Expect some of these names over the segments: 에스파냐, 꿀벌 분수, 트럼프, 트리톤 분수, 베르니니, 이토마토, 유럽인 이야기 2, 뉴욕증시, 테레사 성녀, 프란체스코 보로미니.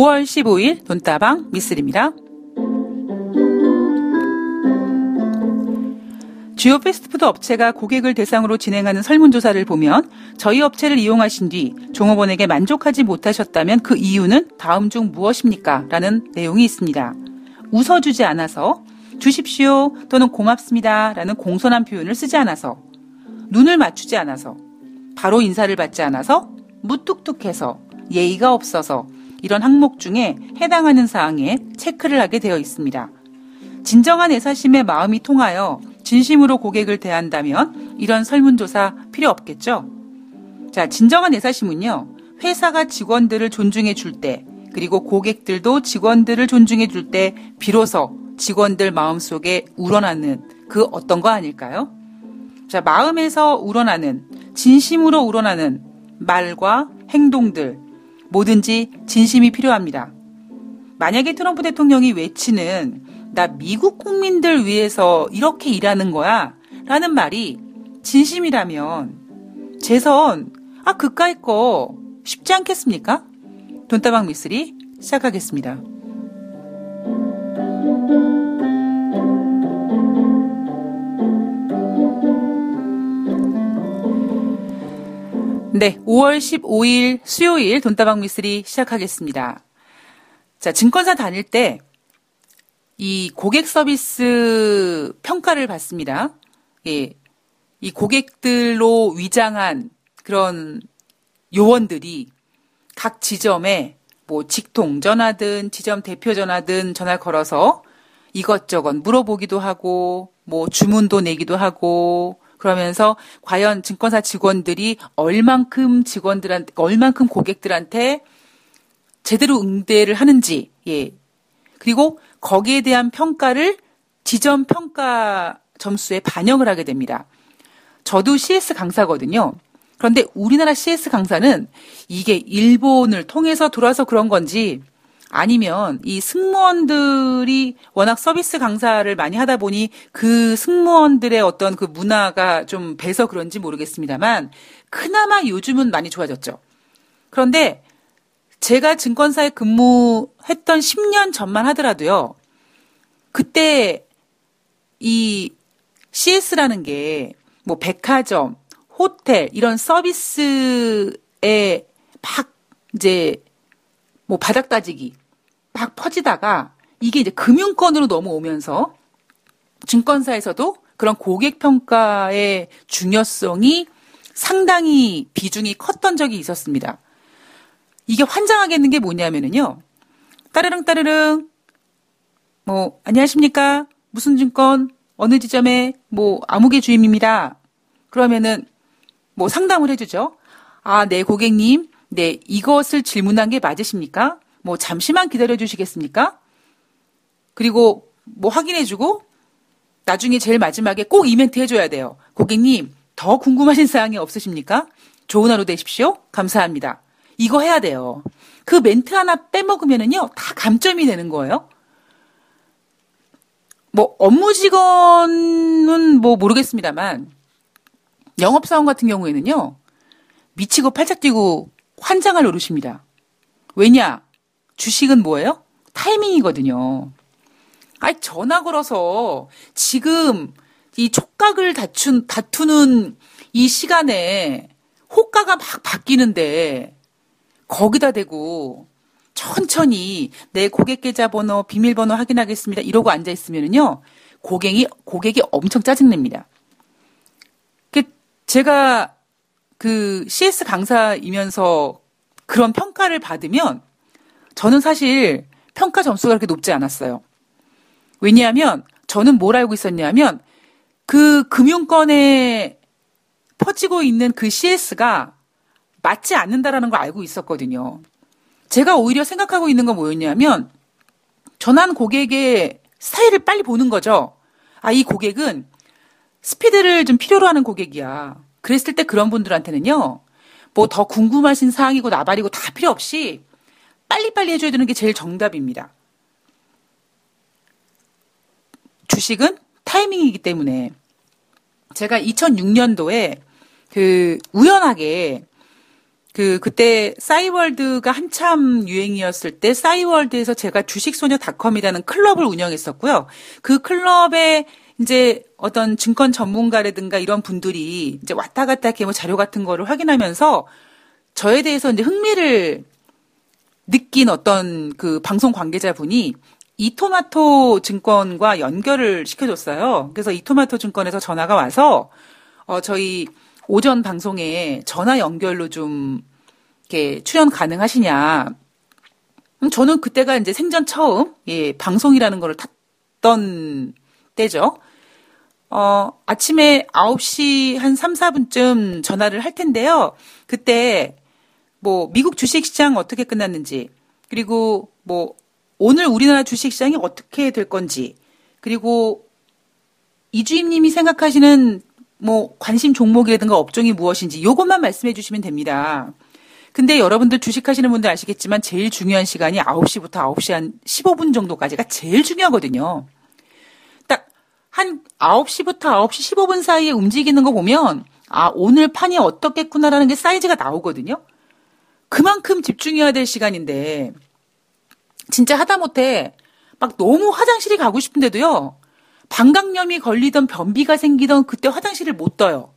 5월 15일 돈다방 미쓰리입니다. 주요 패스트푸드 업체가 고객을 대상으로 진행하는 설문조사를 보면 저희 업체를 이용하신 뒤 종업원에게 만족하지 못하셨다면 그 이유는 다음 중 무엇입니까? 라는 내용이 있습니다. 웃어주지 않아서, 주십시오 또는 고맙습니다 라는 공손한 표현을 쓰지 않아서, 눈을 맞추지 않아서, 바로 인사를 받지 않아서, 무뚝뚝해서, 예의가 없어서 이런 항목 중에 해당하는 사항에 체크를 하게 되어 있습니다. 진정한 애사심의 마음이 통하여 진심으로 고객을 대한다면 이런 설문조사 필요 없겠죠? 자, 진정한 애사심은요, 회사가 직원들을 존중해 줄 때, 그리고 고객들도 직원들을 존중해 줄 때 비로소 직원들 마음속에 우러나는 그 어떤 거 아닐까요? 자, 마음에서 우러나는, 진심으로 우러나는 말과 행동들, 뭐든지 진심이 필요합니다. 만약에 트럼프 대통령이 외치는 나 미국 국민들 위해서 이렇게 일하는 거야 라는 말이 진심이라면 재선 그까이 거 쉽지 않겠습니까? 돈다방 미쓰리 시작하겠습니다. 네, 5월 15일 수요일 돈다방 미쓰리 시작하겠습니다. 자, 증권사 다닐 때 이 고객 서비스 평가를 받습니다. 예, 이 고객들로 위장한 그런 요원들이 각 지점에 뭐 직통 전화든 지점 대표 전화든 전화 걸어서 이것저것 물어보기도 하고 뭐 주문도 내기도 하고 그러면서 과연 증권사 직원들이 얼만큼 고객들한테 제대로 응대를 하는지, 예. 그리고 거기에 대한 평가를 지점 평가 점수에 반영을 하게 됩니다. 저도 CS 강사거든요. 그런데 우리나라 CS 강사는 이게 일본을 통해서 돌아서 그런 건지 아니면 이 승무원들이 워낙 서비스 강사를 많이 하다 보니 그 승무원들의 어떤 그 문화가 좀 배서 그런지 모르겠습니다만 그나마 요즘은 많이 좋아졌죠. 그런데 제가 증권사에 근무했던 10년 전만 하더라도요. 그때 이 CS라는 게 뭐 백화점, 호텔 이런 서비스에 막 이제 뭐 바닥 따지기 막 퍼지다가 이게 이제 금융권으로 넘어오면서 증권사에서도 그런 고객 평가의 중요성이 상당히 비중이 컸던 적이 있었습니다. 이게 환장하게 있는 게 뭐냐면은요. 따르릉 뭐 안녕하십니까? 무슨 증권 어느 지점에 뭐 아무개 주임입니다. 그러면은 뭐 상담을 해 주죠. 아, 네, 고객님. 네, 이것을 질문한 게 맞으십니까? 뭐 잠시만 기다려 주시겠습니까? 그리고 뭐 확인해 주고 나중에 제일 마지막에 꼭 이벤트 해 줘야 돼요. 고객님, 더 궁금하신 사항이 없으십니까? 좋은 하루 되십시오. 감사합니다. 이거 해야 돼요. 그 멘트 하나 빼먹으면은요, 다 감점이 되는 거예요. 뭐, 업무 직원은 뭐 모르겠습니다만, 영업사원 같은 경우에는요, 미치고 팔짝 뛰고 환장할 노릇입니다. 왜냐? 주식은 뭐예요? 타이밍이거든요. 아니, 전화 걸어서 지금 이 촉각을 다투는 이 시간에 호가가 막 바뀌는데, 거기다 대고 천천히 내 고객 계좌번호, 비밀번호 확인하겠습니다. 이러고 앉아있으면은요, 고객이 엄청 짜증냅니다. 제가 그 CS 강사이면서 그런 평가를 받으면 저는 사실 평가 점수가 그렇게 높지 않았어요. 왜냐하면 저는 뭘 알고 있었냐면 그 금융권에 퍼지고 있는 그 CS가 맞지 않는다라는 걸 알고 있었거든요. 제가 오히려 생각하고 있는 건 뭐였냐면 전환 고객의 스타일을 빨리 보는 거죠. 아, 이 고객은 스피드를 좀 필요로 하는 고객이야. 그랬을 때 그런 분들한테는요. 뭐 더 궁금하신 사항이고 나발이고 다 필요 없이 빨리빨리 해줘야 되는 게 제일 정답입니다. 주식은 타이밍이기 때문에 제가 2006년도에 그 우연하게 그때 싸이월드가 한참 유행이었을 때 싸이월드에서 제가 주식소녀닷컴이라는 클럽을 운영했었고요. 그 클럽에 이제 어떤 증권 전문가라든가 이런 분들이 이제 왔다 갔다 이렇게 뭐 자료 같은 거를 확인하면서 저에 대해서 이제 흥미를 느낀 어떤 그 방송 관계자분이 이토마토 증권과 연결을 시켜줬어요. 그래서 이토마토 증권에서 전화가 와서 저희 오전 방송에 전화 연결로 좀 이렇게 출연 가능하시냐. 저는 그때가 이제 생전 처음 방송이라는 거를 탔던 때죠. 아침에 9시 한 3, 4분쯤 전화를 할 텐데요. 그때 뭐 미국 주식시장 어떻게 끝났는지, 그리고 뭐 오늘 우리나라 주식시장이 어떻게 될 건지, 그리고 이주임님이 생각하시는 뭐 관심 종목이라든가 업종이 무엇인지 요것만 말씀해 주시면 됩니다. 근데 여러분들 주식하시는 분들 아시겠지만 제일 중요한 시간이 9시부터 9시 한 15분 정도까지가 제일 중요하거든요. 딱 한 9시부터 9시 15분 사이에 움직이는 거 보면 아, 오늘 판이 어떻겠구나라는 게 사이즈가 나오거든요. 그만큼 집중해야 될 시간인데 진짜 하다못해 막 너무 화장실이 가고 싶은데도요. 방광염이 걸리던 변비가 생기던 그때 화장실을 못 떠요.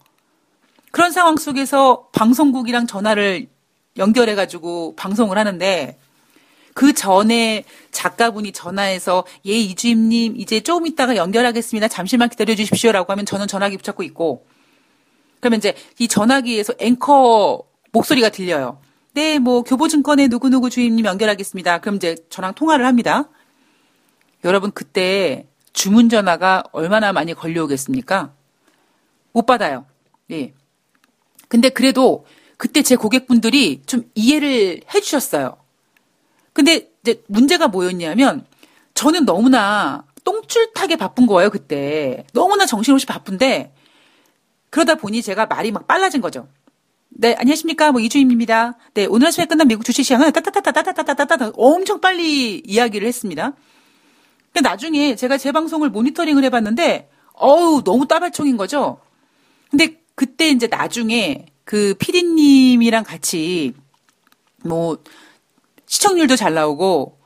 그런 상황 속에서 방송국이랑 전화를 연결해가지고 방송을 하는데 그 전에 작가분이 전화해서 예, 이주임님 이제 조금 있다가 연결하겠습니다. 잠시만 기다려주십시오라고 하면 저는 전화기 붙잡고 있고 그러면 이제 이 전화기에서 앵커 목소리가 들려요. 네, 뭐 교보증권의 누구누구 주임님 연결하겠습니다. 그럼 이제 저랑 통화를 합니다. 여러분 그때 주문 전화가 얼마나 많이 걸려오겠습니까? 못 받아요. 예. 근데 그래도 그때 제 고객분들이 좀 이해를 해주셨어요. 근데 이제 문제가 뭐였냐면 저는 너무나 똥줄타게 바쁜 거예요, 그때. 너무나 정신없이 바쁜데 그러다 보니 제가 말이 막 빨라진 거죠. 네, 안녕하십니까? 뭐 이주임입니다. 네, 오늘 아침에 끝난 미국 주식시장은 따따따따따따따따따 엄청 빨리 이야기를 했습니다. 근데 나중에 제가 제 방송을 모니터링을 해봤는데, 어우, 너무 따발총인 거죠? 근데 그때 이제 나중에 그 피디님이랑 같이, 뭐, 시청률도 잘 나오고,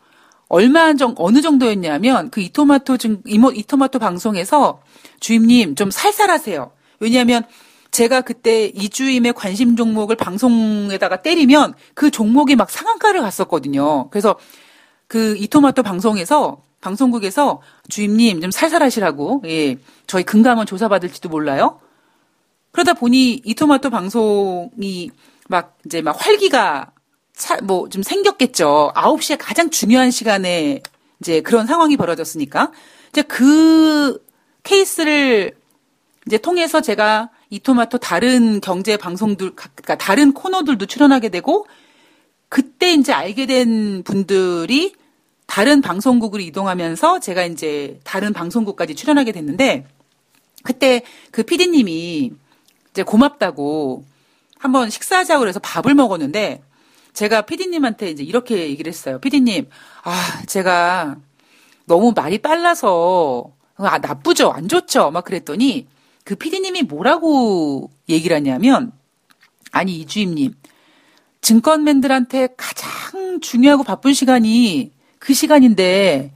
어느 정도였냐면, 그 이토마토 방송에서 주임님 좀 살살하세요. 왜냐면 제가 그때 이주임의 관심 종목을 방송에다가 때리면 그 종목이 막 상한가를 갔었거든요. 그래서 그 이토마토 방송국에서 주임님 좀 살살하시라고, 예, 저희 금감원 조사받을지도 몰라요. 그러다 보니 이토마토 방송이 막 이제 막 활기가 뭐 좀 생겼겠죠. 9시에 가장 중요한 시간에 이제 그런 상황이 벌어졌으니까. 이제 그 케이스를 이제 통해서 제가 이토마토 다른 경제 방송들, 그러니까 다른 코너들도 출연하게 되고, 그때 이제 알게 된 분들이 다른 방송국으로 이동하면서 제가 이제 다른 방송국까지 출연하게 됐는데 그때 그 PD님이 이제 고맙다고 한번 식사하자고 그래서 밥을 먹었는데 제가 PD님한테 이제 이렇게 얘기를 했어요. PD님, 아, 제가 너무 말이 빨라서 아, 나쁘죠? 안 좋죠? 막 그랬더니 그 PD님이 뭐라고 얘기를 하냐면 아니, 이주임님, 증권맨들한테 가장 중요하고 바쁜 시간이 그 시간인데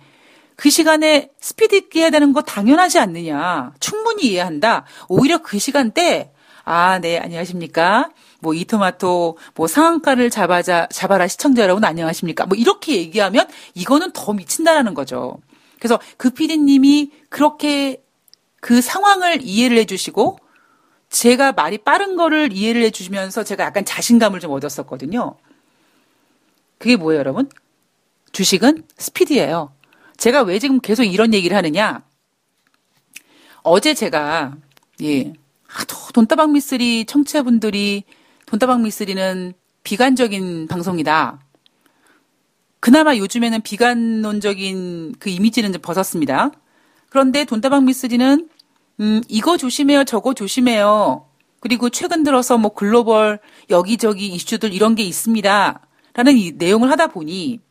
그 시간에 스피드 있게 해야 되는 거 당연하지 않느냐. 충분히 이해한다. 오히려 그 시간대 아, 네, 안녕하십니까? 뭐 이토마토 뭐 상한가를 잡아라 시청자 여러분 안녕하십니까? 뭐 이렇게 얘기하면 이거는 더 미친다라는 거죠. 그래서 그 PD님이 그렇게 그 상황을 이해를 해 주시고 제가 말이 빠른 거를 이해를 해 주시면서 제가 약간 자신감을 좀 얻었었거든요. 그게 뭐예요, 여러분? 주식은 스피드예요. 제가 왜 지금 계속 이런 얘기를 하느냐. 어제 제가 예, 하도 돈다방 미쓰리 청취자분들이 돈다방 미쓰리는 비관적인 방송이다. 그나마 요즘에는 비관론적인 그 이미지는 좀 벗었습니다. 그런데 돈다방 미쓰리는 이거 조심해요, 저거 조심해요. 그리고 최근 들어서 뭐 글로벌 여기저기 이슈들 이런 게 있습니다. 라는 이 내용을 하다 보니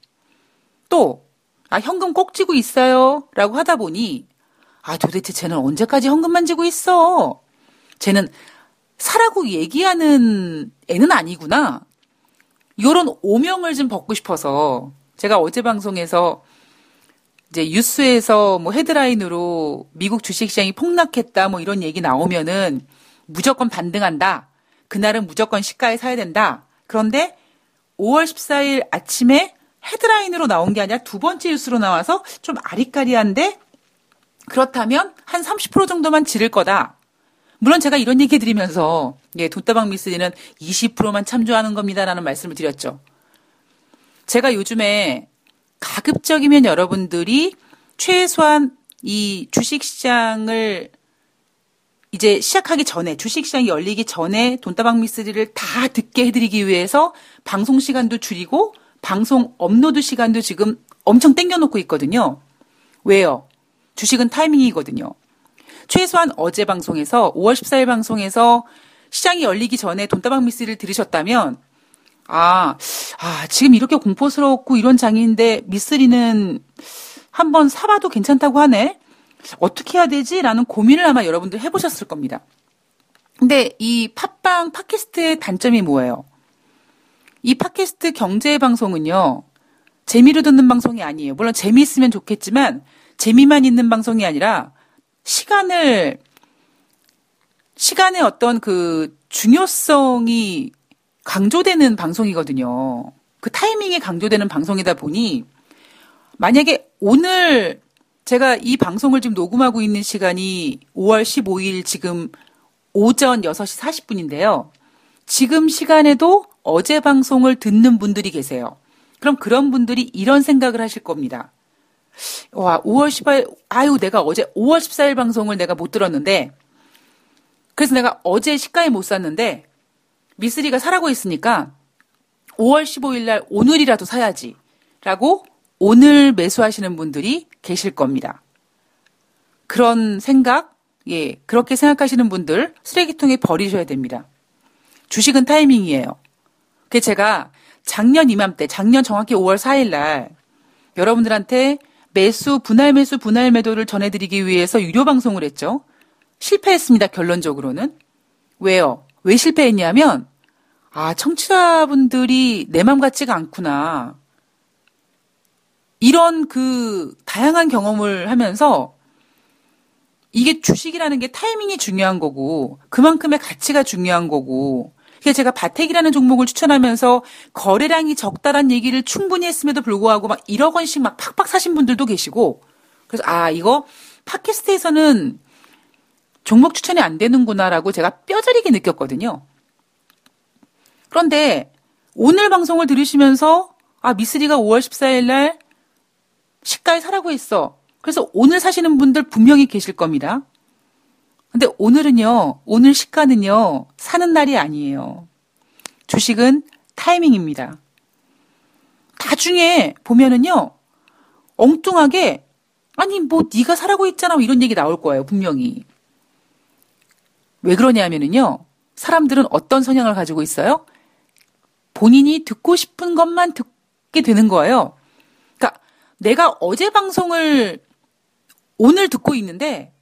또, 아, 현금 꼭 쥐고 있어요. 라고 하다 보니, 아, 도대체 쟤는 언제까지 현금만 쥐고 있어? 쟤는 사라고 얘기하는 애는 아니구나. 요런 오명을 좀 벗고 싶어서 제가 어제 방송에서 이제 뉴스에서 뭐 헤드라인으로 미국 주식시장이 폭락했다 뭐 이런 얘기 나오면은 무조건 반등한다. 그날은 무조건 시가에 사야 된다. 그런데 5월 14일 아침에 헤드라인으로 나온 게 아니라 두 번째 뉴스로 나와서 좀 아리까리한데 그렇다면 한 30% 정도만 지를 거다. 물론 제가 이런 얘기 드리면서 예, 돈다방 미스리는 20%만 참조하는 겁니다라는 말씀을 드렸죠. 제가 요즘에 가급적이면 여러분들이 최소한 이 주식시장을 이제 시작하기 전에 주식시장이 열리기 전에 돈다방 미스리를 다 듣게 해드리기 위해서 방송 시간도 줄이고 방송 업로드 시간도 지금 엄청 땡겨놓고 있거든요. 왜요? 주식은 타이밍이거든요. 최소한 어제 방송에서 5월 14일 방송에서 시장이 열리기 전에 돈다방 미스를 들으셨다면 지금 이렇게 공포스럽고 이런 장인데 미스리는 한번 사봐도 괜찮다고 하네. 어떻게 해야 되지? 라는 고민을 아마 여러분들 해보셨을 겁니다. 근데 이 팟빵 팟캐스트의 단점이 뭐예요? 이 팟캐스트 경제 방송은요. 재미로 듣는 방송이 아니에요. 물론 재미있으면 좋겠지만 재미만 있는 방송이 아니라 시간의 어떤 그 중요성이 강조되는 방송이거든요. 그 타이밍이 강조되는 방송이다 보니, 만약에 오늘 제가 이 방송을 지금 녹음하고 있는 시간이 5월 15일 지금 오전 6시 40분인데요. 지금 시간에도 어제 방송을 듣는 분들이 계세요. 그럼 그런 분들이 이런 생각을 하실 겁니다. 와, 5월 18일, 내가 어제 5월 14일 방송을 내가 못 들었는데, 그래서 내가 어제 시가에 못 샀는데, 미쓰리가 사라고 했으니까, 5월 15일 날 오늘이라도 사야지. 라고 오늘 매수하시는 분들이 계실 겁니다. 그런 생각, 예, 그렇게 생각하시는 분들 쓰레기통에 버리셔야 됩니다. 주식은 타이밍이에요. 그게 제가 작년 정확히 5월 4일 날, 여러분들한테 분할 매도를 전해드리기 위해서 유료 방송을 했죠. 실패했습니다, 결론적으로는. 왜요? 왜 실패했냐면, 청취자분들이 내 맘 같지가 않구나. 이런 그 다양한 경험을 하면서 이게 주식이라는 게 타이밍이 중요한 거고, 그만큼의 가치가 중요한 거고, 제가 바텍이라는 종목을 추천하면서 거래량이 적다란 얘기를 충분히 했음에도 불구하고 막 1억 원씩 막 팍팍 사신 분들도 계시고, 그래서 이거 팟캐스트에서는 종목 추천이 안 되는구나라고 제가 뼈저리게 느꼈거든요. 그런데 오늘 방송을 들으시면서 미쓰리가 5월 14일 날 시가에 사라고 했어. 그래서 오늘 사시는 분들 분명히 계실 겁니다. 근데 오늘 시가는요, 사는 날이 아니에요. 주식은 타이밍입니다. 나중에 보면은요, 엉뚱하게, 네가 사라고 했잖아, 이런 얘기 나올 거예요, 분명히. 왜 그러냐면은요, 사람들은 어떤 성향을 가지고 있어요? 본인이 듣고 싶은 것만 듣게 되는 거예요. 그러니까, 내가 어제 방송을 오늘 듣고 있는데,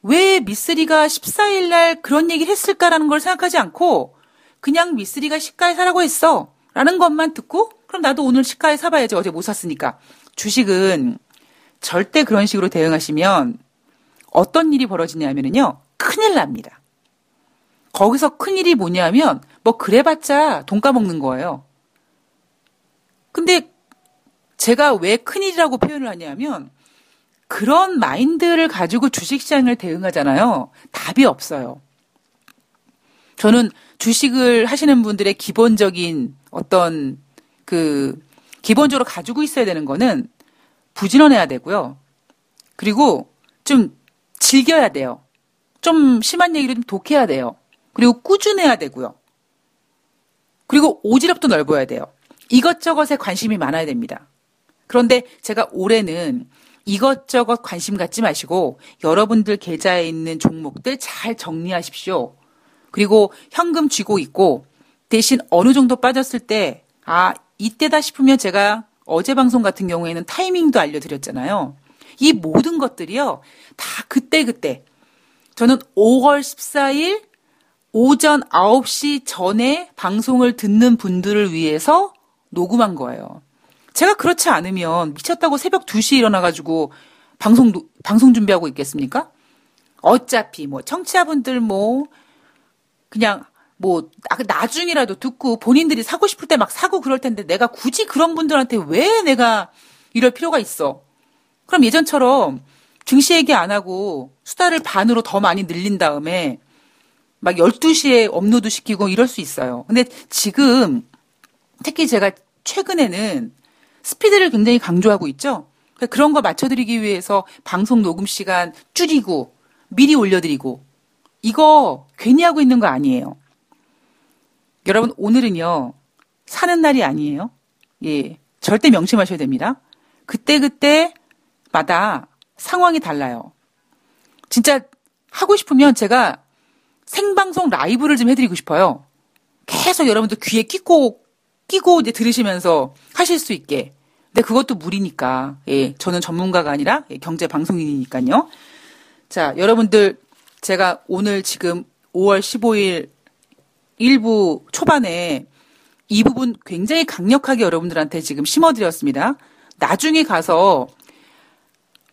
왜 미쓰리가 14일 날 그런 얘기를 했을까라는 걸 생각하지 않고 그냥 미쓰리가 시가에 사라고 했어 라는 것만 듣고 그럼 나도 오늘 시가에 사봐야지 어제 못 샀으니까. 주식은 절대 그런 식으로 대응하시면 어떤 일이 벌어지냐면요, 큰일 납니다. 거기서 큰일이 뭐냐면 그래봤자 돈 까먹는 거예요. 근데 제가 왜 큰일이라고 표현을 하냐면 그런 마인드를 가지고 주식시장을 대응하잖아요. 답이 없어요. 저는 주식을 하시는 분들의 기본적인 어떤 기본적으로 가지고 있어야 되는 거는 부지런해야 되고요. 그리고 좀 즐겨야 돼요. 좀 심한 얘기를 좀 독해야 돼요. 그리고 꾸준해야 되고요. 그리고 오지랖도 넓어야 돼요. 이것저것에 관심이 많아야 됩니다. 그런데 제가 올해는 이것저것 관심 갖지 마시고 여러분들 계좌에 있는 종목들 잘 정리하십시오. 그리고 현금 쥐고 있고 대신 어느 정도 빠졌을 때 이때다 싶으면 제가 어제 방송 같은 경우에는 타이밍도 알려드렸잖아요. 이 모든 것들이요. 다 그때그때. 저는 5월 14일 오전 9시 전에 방송을 듣는 분들을 위해서 녹음한 거예요. 제가 그렇지 않으면 미쳤다고 새벽 2시에 일어나가지고 방송 준비하고 있겠습니까? 어차피 뭐 청취자분들 뭐 그냥 뭐 나중이라도 듣고 본인들이 사고 싶을 때 막 사고 그럴 텐데 내가 굳이 그런 분들한테 왜 내가 이럴 필요가 있어? 그럼 예전처럼 증시 얘기 안 하고 수다를 반으로 더 많이 늘린 다음에 막 12시에 업로드 시키고 이럴 수 있어요. 근데 지금 특히 제가 최근에는 스피드를 굉장히 강조하고 있죠. 그런 거 맞춰드리기 위해서 방송 녹음 시간 줄이고 미리 올려드리고 이거 괜히 하고 있는 거 아니에요. 여러분 오늘은요. 사는 날이 아니에요. 예, 절대 명심하셔야 됩니다. 그때마다 상황이 달라요. 진짜 하고 싶으면 제가 생방송 라이브를 좀 해드리고 싶어요. 계속 여러분들 귀에 끼고 이제 들으시면서 하실 수 있게. 근데 그것도 무리니까. 예, 저는 전문가가 아니라 경제 방송인이니까요. 자, 여러분들 제가 오늘 지금 5월 15일 일부 초반에 이 부분 굉장히 강력하게 여러분들한테 지금 심어드렸습니다. 나중에 가서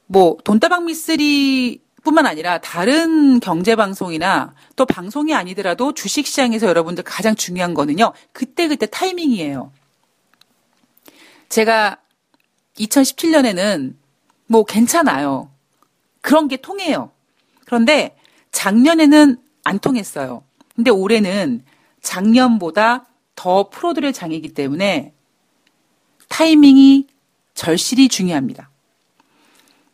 뭐 돈다방 미쓰리 뿐만 아니라 다른 경제방송이나 또 방송이 아니더라도 주식시장에서 여러분들 가장 중요한 거는요. 그때그때 타이밍이에요. 제가 2017년에는 뭐 괜찮아요. 그런 게 통해요. 그런데 작년에는 안 통했어요. 근데 올해는 작년보다 더 프로들의 장이기 때문에 타이밍이 절실히 중요합니다.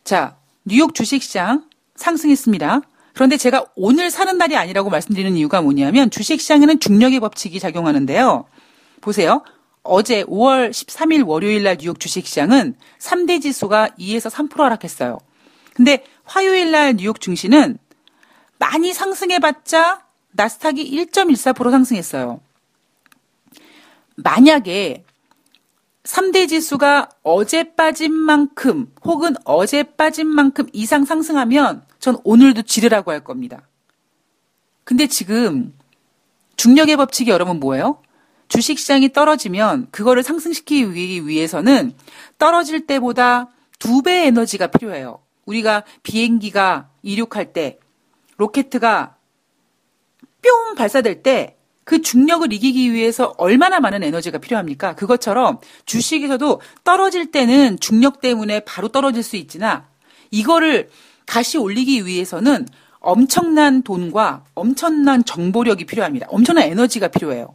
자, 뉴욕 주식시장 상승했습니다. 그런데 제가 오늘 사는 날이 아니라고 말씀드리는 이유가 뭐냐면 주식시장에는 중력의 법칙이 작용하는데요. 보세요. 어제 5월 13일 월요일 날 뉴욕 주식시장은 3대 지수가 2에서 3% 하락했어요. 근데 화요일 날 뉴욕 증시는 많이 상승해봤자 나스닥이 1.14% 상승했어요. 만약에 3대 지수가 어제 빠진 만큼 혹은 어제 빠진 만큼 이상 상승하면 전 오늘도 지르라고 할 겁니다. 근데 지금 중력의 법칙이 여러분 뭐예요? 주식시장이 떨어지면 그거를 상승시키기 위해서는 떨어질 때보다 2배의 에너지가 필요해요. 우리가 비행기가 이륙할 때 로켓트가 뿅 발사될 때 그 중력을 이기기 위해서 얼마나 많은 에너지가 필요합니까? 그것처럼 주식에서도 떨어질 때는 중력 때문에 바로 떨어질 수 있지나 이거를 다시 올리기 위해서는 엄청난 돈과 엄청난 정보력이 필요합니다. 엄청난 에너지가 필요해요.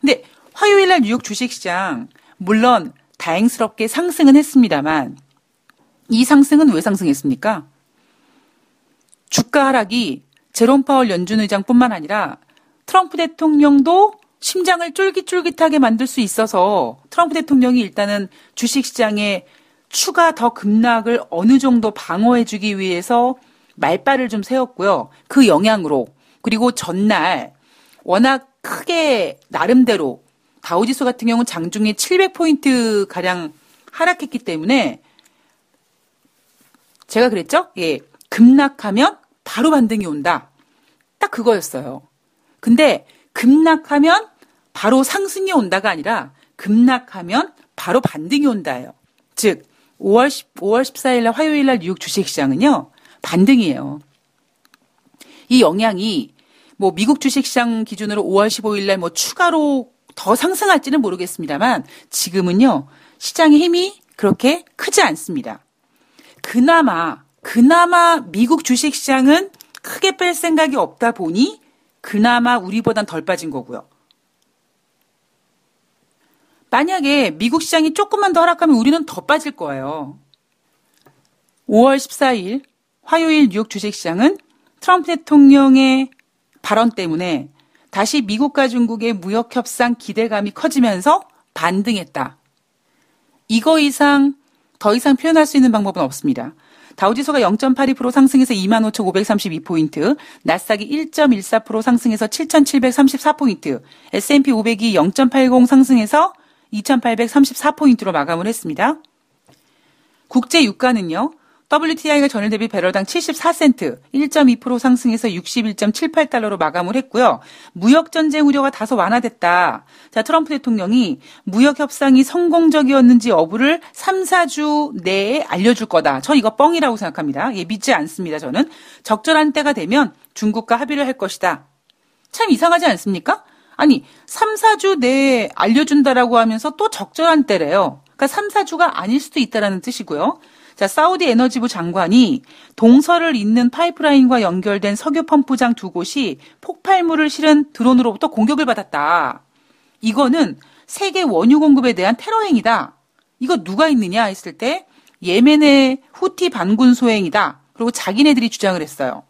근데 화요일 날 뉴욕 주식시장 물론 다행스럽게 상승은 했습니다만 이 상승은 왜 상승했습니까? 주가 하락이 제롬 파월 연준 의장뿐만 아니라 트럼프 대통령도 심장을 쫄깃쫄깃하게 만들 수 있어서 트럼프 대통령이 일단은 주식시장에 추가 더 급락을 어느 정도 방어해주기 위해서 말발을 좀 세웠고요. 그 영향으로 그리고 전날 워낙 크게 나름대로 다우지수 같은 경우는 장중에 700포인트가량 하락했기 때문에 제가 그랬죠? 예, 급락하면 바로 반등이 온다. 딱 그거였어요. 근데 급락하면 바로 상승이 온다가 아니라 급락하면 바로 반등이 온다예요. 즉 5월 14일 날 화요일 날 뉴욕 주식시장은요. 반등이에요. 이 영향이 뭐 미국 주식시장 기준으로 5월 15일 날 뭐 추가로 더 상승할지는 모르겠습니다만 지금은요. 시장의 힘이 그렇게 크지 않습니다. 그나마 미국 주식시장은 크게 뺄 생각이 없다 보니 그나마 우리보단 덜 빠진 거고요. 만약에 미국 시장이 조금만 더 하락하면 우리는 더 빠질 거예요. 5월 14일 화요일 뉴욕 주식시장은 트럼프 대통령의 발언 때문에 다시 미국과 중국의 무역 협상 기대감이 커지면서 반등했다. 더 이상 표현할 수 있는 방법은 없습니다. 다우지수가 0.82% 상승해서 25,532포인트, 나스닥이 1.14% 상승해서 7,734포인트, S&P 500이 0.80 상승해서 2,834포인트로 마감을 했습니다. 국제 유가는요. WTI가 전일 대비 배럴당 74센트, 1.2% 상승해서 61.78달러로 마감을 했고요. 무역 전쟁 우려가 다소 완화됐다. 자, 트럼프 대통령이 무역 협상이 성공적이었는지 여부를 3-4주 내에 알려줄 거다. 전 이거 뻥이라고 생각합니다. 예, 믿지 않습니다. 저는 적절한 때가 되면 중국과 합의를 할 것이다. 참 이상하지 않습니까? 아니, 3-4주 내에 알려준다라고 하면서 또 적절한 때래요. 그러니까 3-4주가 아닐 수도 있다라는 뜻이고요. 자, 사우디 에너지부 장관이 동서를 잇는 파이프라인과 연결된 석유 펌프장 두 곳이 폭발물을 실은 드론으로부터 공격을 받았다. 이거는 세계 원유 공급에 대한 테러 행위다. 이거 누가 있느냐 했을 때 예멘의 후티 반군 소행이다. 그리고 자기네들이 주장을 했어요.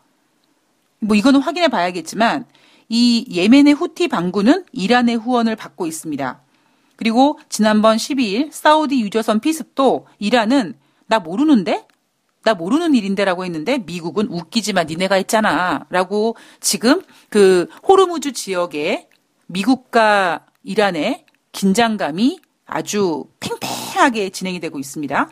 뭐 이거는 확인해 봐야겠지만 이 예멘의 후티 반군은 이란의 후원을 받고 있습니다. 그리고 지난번 12일 사우디 유조선 피습도 이란은 나 모르는 일인데 라고 했는데 미국은 웃기지만 니네가 했잖아 라고 지금 그 호르무즈 지역에 미국과 이란의 긴장감이 아주 팽팽하게 진행이 되고 있습니다.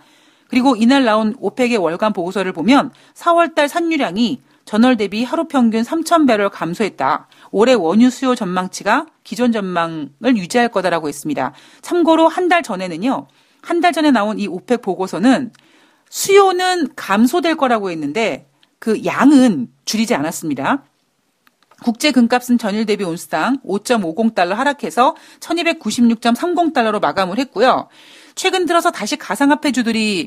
그리고 이날 나온 오펙의 월간 보고서를 보면 4월달 산유량이 전월 대비 하루 평균 3,000배럴 감소했다. 올해 원유 수요 전망치가 기존 전망을 유지할 거다라고 했습니다. 참고로 한 달 전에 나온 이 오펙 보고서는 수요는 감소될 거라고 했는데 그 양은 줄이지 않았습니다. 국제 금값은 전일 대비 온스당 5.50달러 하락해서 1296.30달러로 마감을 했고요. 최근 들어서 다시 가상화폐주들이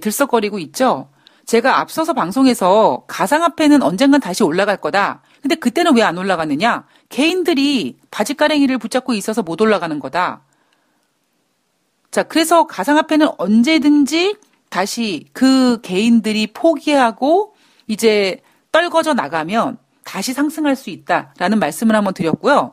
들썩거리고 있죠. 제가 앞서서 방송에서 가상화폐는 언젠간 다시 올라갈 거다. 근데 그때는 왜 안 올라가느냐? 개인들이 바짓가랭이를 붙잡고 있어서 못 올라가는 거다. 자, 그래서 가상화폐는 언제든지 다시 그 개인들이 포기하고 이제 떨궈져 나가면 다시 상승할 수 있다라는 말씀을 한번 드렸고요.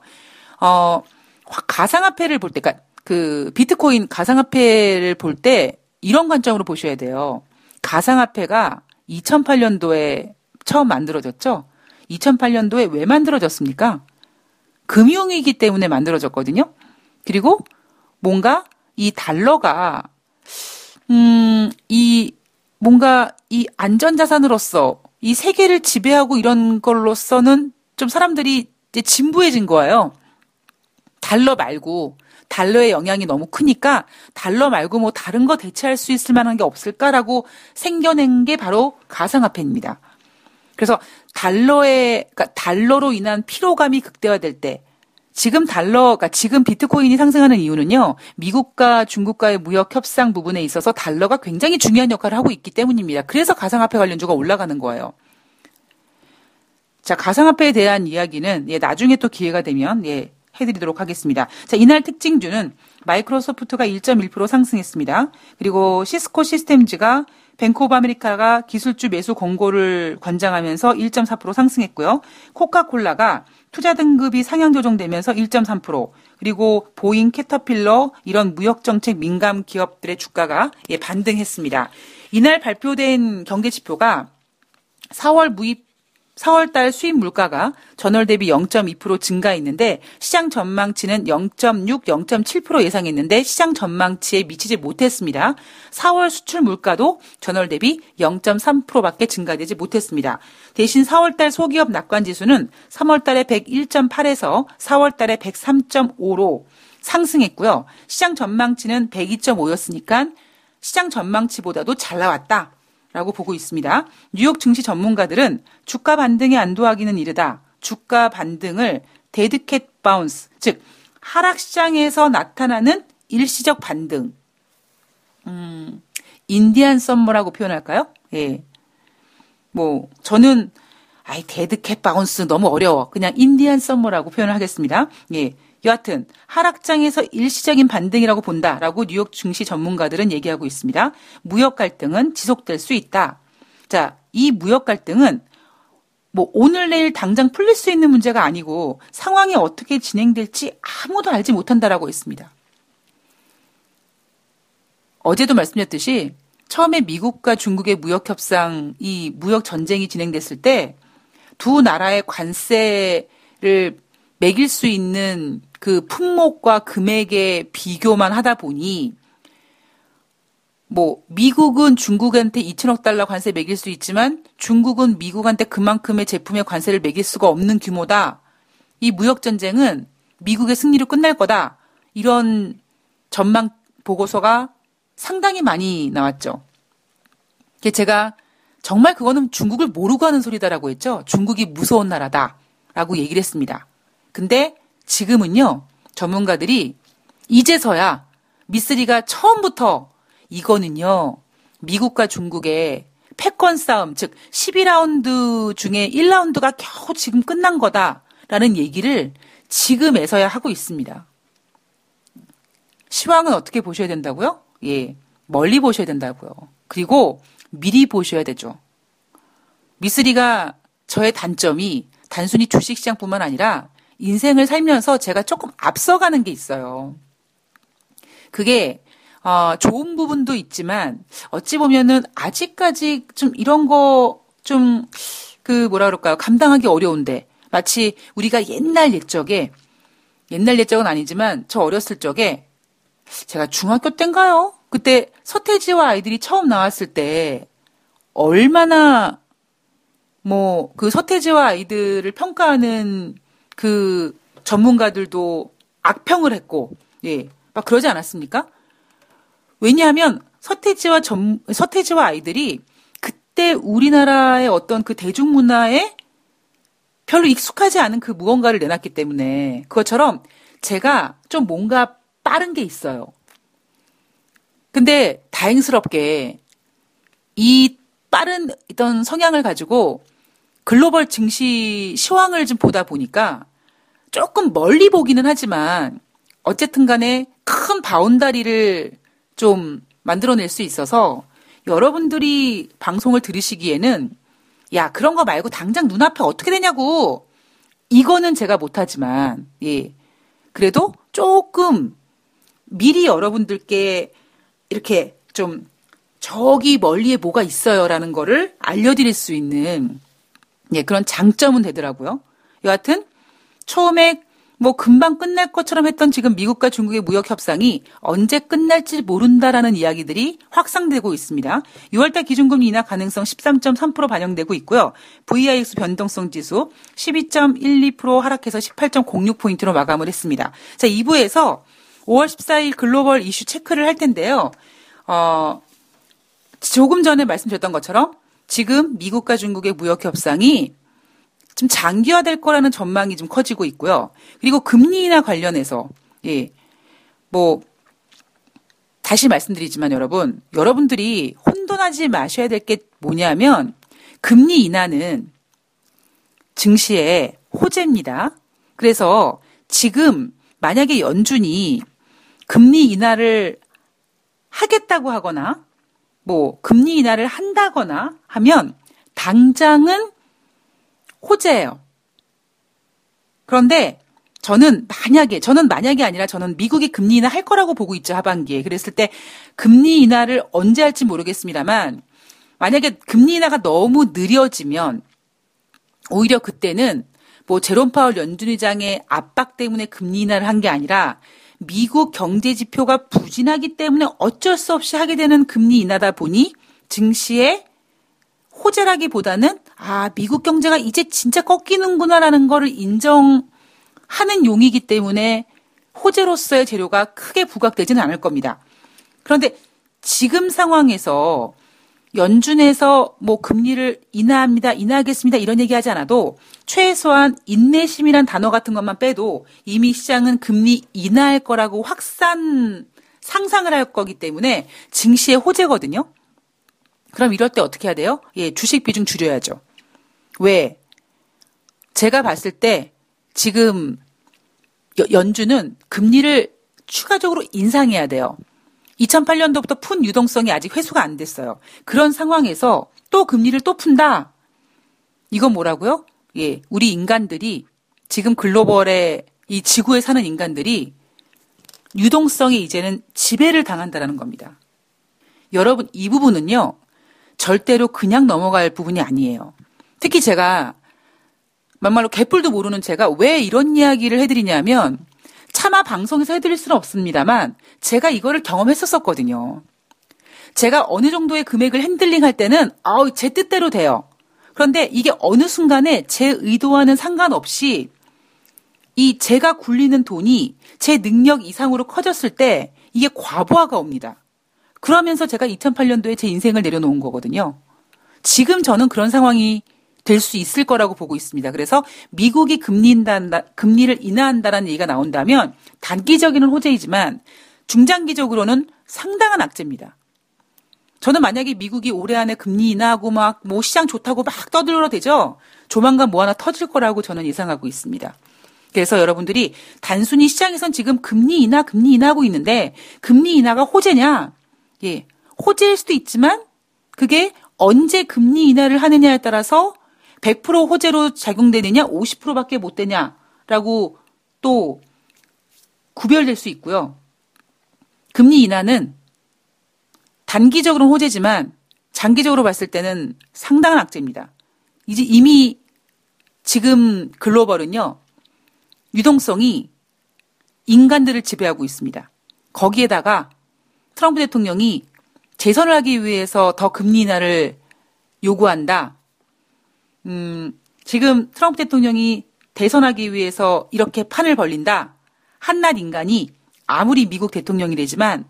가상화폐를 볼 때, 그러니까 그 비트코인 가상화폐를 볼 때 이런 관점으로 보셔야 돼요. 가상화폐가 2008년도에 처음 만들어졌죠. 2008년도에 왜 만들어졌습니까? 금융위기 때문에 만들어졌거든요. 그리고 뭔가 이 달러가 이 안전자산으로서 이 세계를 지배하고 이런 걸로서는 좀 사람들이 이제 진부해진 거예요. 달러 말고 달러의 영향이 너무 크니까 달러 말고 뭐 다른 거 대체할 수 있을 만한 게 없을까라고 생겨낸 게 바로 가상화폐입니다. 그래서 달러로 인한 피로감이 극대화될 때 지금 그러니까 지금 비트코인이 상승하는 이유는요. 미국과 중국과의 무역 협상 부분에 있어서 달러가 굉장히 중요한 역할을 하고 있기 때문입니다. 그래서 가상화폐 관련주가 올라가는 거예요. 자, 가상화폐에 대한 이야기는 나중에 또 기회가 되면 해드리도록 하겠습니다. 자, 이날 특징주는 마이크로소프트가 1.1% 상승했습니다. 그리고 시스코 시스템즈가 뱅크 오브 아메리카가 기술주 매수 권고를 권장하면서 1.4% 상승했고요. 코카콜라가 투자 등급이 상향 조정되면서 1.3%, 그리고 보잉, 캐터필러 이런 무역정책 민감 기업들의 주가가 반등했습니다. 이날 발표된 경제지표가 4월달 수입 물가가 전월 대비 0.2% 증가했는데 시장 전망치는 0.6, 0.7% 예상했는데 시장 전망치에 미치지 못했습니다. 4월 수출 물가도 전월 대비 0.3%밖에 증가되지 못했습니다. 대신 4월달 소기업 낙관지수는 3월달에 101.8에서 4월달에 103.5로 상승했고요. 시장 전망치는 102.5였으니까 시장 전망치보다도 잘 나왔다. 라고 보고 있습니다. 뉴욕 증시 전문가들은 주가 반등에 안도하기는 이르다. 주가 반등을 데드캣 바운스, 즉 하락 시장에서 나타나는 일시적 반등, 인디안 썸머라고 표현할까요? 예, 뭐 저는 데드캣 바운스 너무 어려워. 그냥 인디안 썸머라고 표현을 하겠습니다. 예. 여하튼 하락장에서 일시적인 반등이라고 본다라고 뉴욕 증시 전문가들은 얘기하고 있습니다. 무역 갈등은 지속될 수 있다. 자, 이 무역 갈등은 뭐 오늘 내일 당장 풀릴 수 있는 문제가 아니고 상황이 어떻게 진행될지 아무도 알지 못한다라고 했습니다. 어제도 말씀드렸듯이 처음에 미국과 중국의 무역 협상, 이 무역 전쟁이 진행됐을 때 두 나라의 관세를 매길 수 있는 그 품목과 금액의 비교만 하다 보니 뭐 미국은 중국한테 2,000억 달러 관세 매길 수 있지만 중국은 미국한테 그만큼의 제품의 관세를 매길 수가 없는 규모다. 이 무역전쟁은 미국의 승리로 끝날 거다. 이런 전망 보고서가 상당히 많이 나왔죠. 제가 정말 그거는 중국을 모르고 하는 소리다라고 했죠. 중국이 무서운 나라다라고 얘기를 했습니다. 근데 지금은요, 전문가들이 이제서야 미쓰리가 처음부터 이거는요, 미국과 중국의 패권 싸움, 즉 12라운드 중에 1라운드가 겨우 지금 끝난 거다라는 얘기를 지금에서야 하고 있습니다. 시황은 어떻게 보셔야 된다고요? 예, 멀리 보셔야 된다고요. 그리고 미리 보셔야 되죠. 미쓰리가 저의 단점이 단순히 주식시장뿐만 아니라 인생을 살면서 제가 조금 앞서가는 게 있어요. 그게 좋은 부분도 있지만 어찌 보면은 아직까지 좀 이런 거 좀 그 뭐라 그럴까요? 감당하기 어려운데 마치 우리가 옛날 옛적은 아니지만 저 어렸을 적에 제가 중학교 때인가요? 그때 서태지와 아이들이 처음 나왔을 때 얼마나 뭐 그 서태지와 아이들을 평가하는 그 전문가들도 악평을 했고, 예, 막 그러지 않았습니까? 왜냐하면 서태지와 아이들이 그때 우리나라의 어떤 그 대중문화에 별로 익숙하지 않은 그 무언가를 내놨기 때문에 그것처럼 제가 좀 뭔가 빠른 게 있어요. 근데 다행스럽게 이 빠른 어떤 성향을 가지고 글로벌 증시 시황을 좀 보다 보니까 조금 멀리 보기는 하지만 어쨌든 간에 큰 바운다리를 좀 만들어낼 수 있어서 여러분들이 방송을 들으시기에는 야, 그런 거 말고 당장 눈앞에 어떻게 되냐고 이거는 제가 못하지만 예, 그래도 조금 미리 여러분들께 이렇게 좀 저기 멀리에 뭐가 있어요라는 거를 알려드릴 수 있는 예, 그런 장점은 되더라고요. 여하튼 처음에 뭐 금방 끝날 것처럼 했던 지금 미국과 중국의 무역 협상이 언제 끝날지 모른다라는 이야기들이 확산되고 있습니다. 6월달 기준금리 인하 가능성 13.3% 반영되고 있고요. VIX 변동성 지수 12.12% 하락해서 18.06포인트로 마감을 했습니다. 자, 2부에서 5월 14일 글로벌 이슈 체크를 할 텐데요. 조금 전에 말씀드렸던 것처럼 지금 미국과 중국의 무역 협상이 좀 장기화될 거라는 전망이 좀 커지고 있고요. 그리고 금리 인하 관련해서 예, 뭐 다시 말씀드리지만 여러분들이 혼돈하지 마셔야 될 게 뭐냐면 금리 인하는 증시의 호재입니다. 그래서 지금 만약에 연준이 금리 인하를 하겠다고 하거나 뭐 금리 인하를 한다거나 하면 당장은 호재예요. 그런데 저는 만약에 아니라 저는 미국이 금리 인하 할 거라고 보고 있죠, 하반기에. 그랬을 때 금리 인하를 언제 할지 모르겠습니다만 만약에 금리 인하가 너무 느려지면 오히려 그때는 뭐 제롬 파월 연준 의장의 압박 때문에 금리 인하를 한 게 아니라 미국 경제 지표가 부진하기 때문에 어쩔 수 없이 하게 되는 금리 인하다 보니 증시의 호재라기보다는 아, 미국 경제가 이제 진짜 꺾이는구나라는 거를 인정하는 용이기 때문에 호재로서의 재료가 크게 부각되지는 않을 겁니다. 그런데 지금 상황에서 연준에서 뭐 금리를 인하하겠습니다 이런 얘기하지 않아도 최소한 인내심이란 단어 같은 것만 빼도 이미 시장은 금리 인하할 거라고 상상을 할 거기 때문에 증시의 호재거든요. 그럼 이럴 때 어떻게 해야 돼요? 예, 주식 비중 줄여야죠. 왜? 제가 봤을 때 지금 연준은 금리를 추가적으로 인상해야 돼요. 2008년도부터 푼 유동성이 아직 회수가 안 됐어요. 그런 상황에서 또 금리를 또 푼다. 이건 뭐라고요? 예, 우리 인간들이 지금 글로벌의 이 지구에 사는 인간들이 유동성에 이제는 지배를 당한다라는 겁니다. 여러분, 이 부분은요, 절대로 그냥 넘어갈 부분이 아니에요. 특히 제가 막말로 개뿔도 모르는 제가 왜 이런 이야기를 해드리냐면 차마 방송에서 해드릴 수는 없습니다만 제가 이거를 경험했었거든요. 제가 어느 정도의 금액을 핸들링할 때는 제 뜻대로 돼요. 그런데 이게 어느 순간에 제 의도와는 상관없이 이 제가 굴리는 돈이 제 능력 이상으로 커졌을 때 이게 과부하가 옵니다. 그러면서 제가 2008년도에 제 인생을 내려놓은 거거든요. 지금 저는 그런 상황이 될 수 있을 거라고 보고 있습니다. 그래서 미국이 금리를 인하한다는 얘기가 나온다면 단기적인 호재이지만 중장기적으로는 상당한 악재입니다. 저는 만약에 미국이 올해 안에 금리 인하하고 막 뭐 시장 좋다고 막 떠들어대죠. 조만간 뭐 하나 터질 거라고 저는 예상하고 있습니다. 그래서 여러분들이 단순히 시장에선 지금 금리 인하하고 있는데 금리 인하가 호재냐? 예, 호재일 수도 있지만 그게 언제 금리 인하를 하느냐에 따라서 100% 호재로 작용되느냐 50%밖에 못 되냐라고 또 구별될 수 있고요. 금리 인하는 단기적으로는 호재지만 장기적으로 봤을 때는 상당한 악재입니다. 이제 이미 지금 글로벌은요. 유동성이 인간들을 지배하고 있습니다. 거기에다가 트럼프 대통령이 재선을 하기 위해서 더 금리 인하를 요구한다. 지금 트럼프 대통령이 대선하기 위해서 이렇게 판을 벌린다. 한낱 인간이 아무리 미국 대통령이 되지만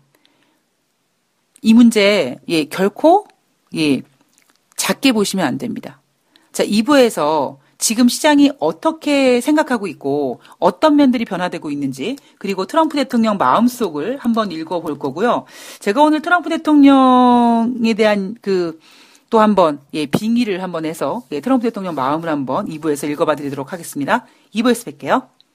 이 문제 결코 작게 보시면 안 됩니다. 자, 2부에서 지금 시장이 어떻게 생각하고 있고 어떤 면들이 변화되고 있는지 그리고 트럼프 대통령 마음속을 한번 읽어볼 거고요. 제가 오늘 트럼프 대통령에 대한 또 한번 빙의를 한번 해서 트럼프 대통령 마음을 한번 2부에서 읽어봐 드리도록 하겠습니다. 2부에서 뵐게요.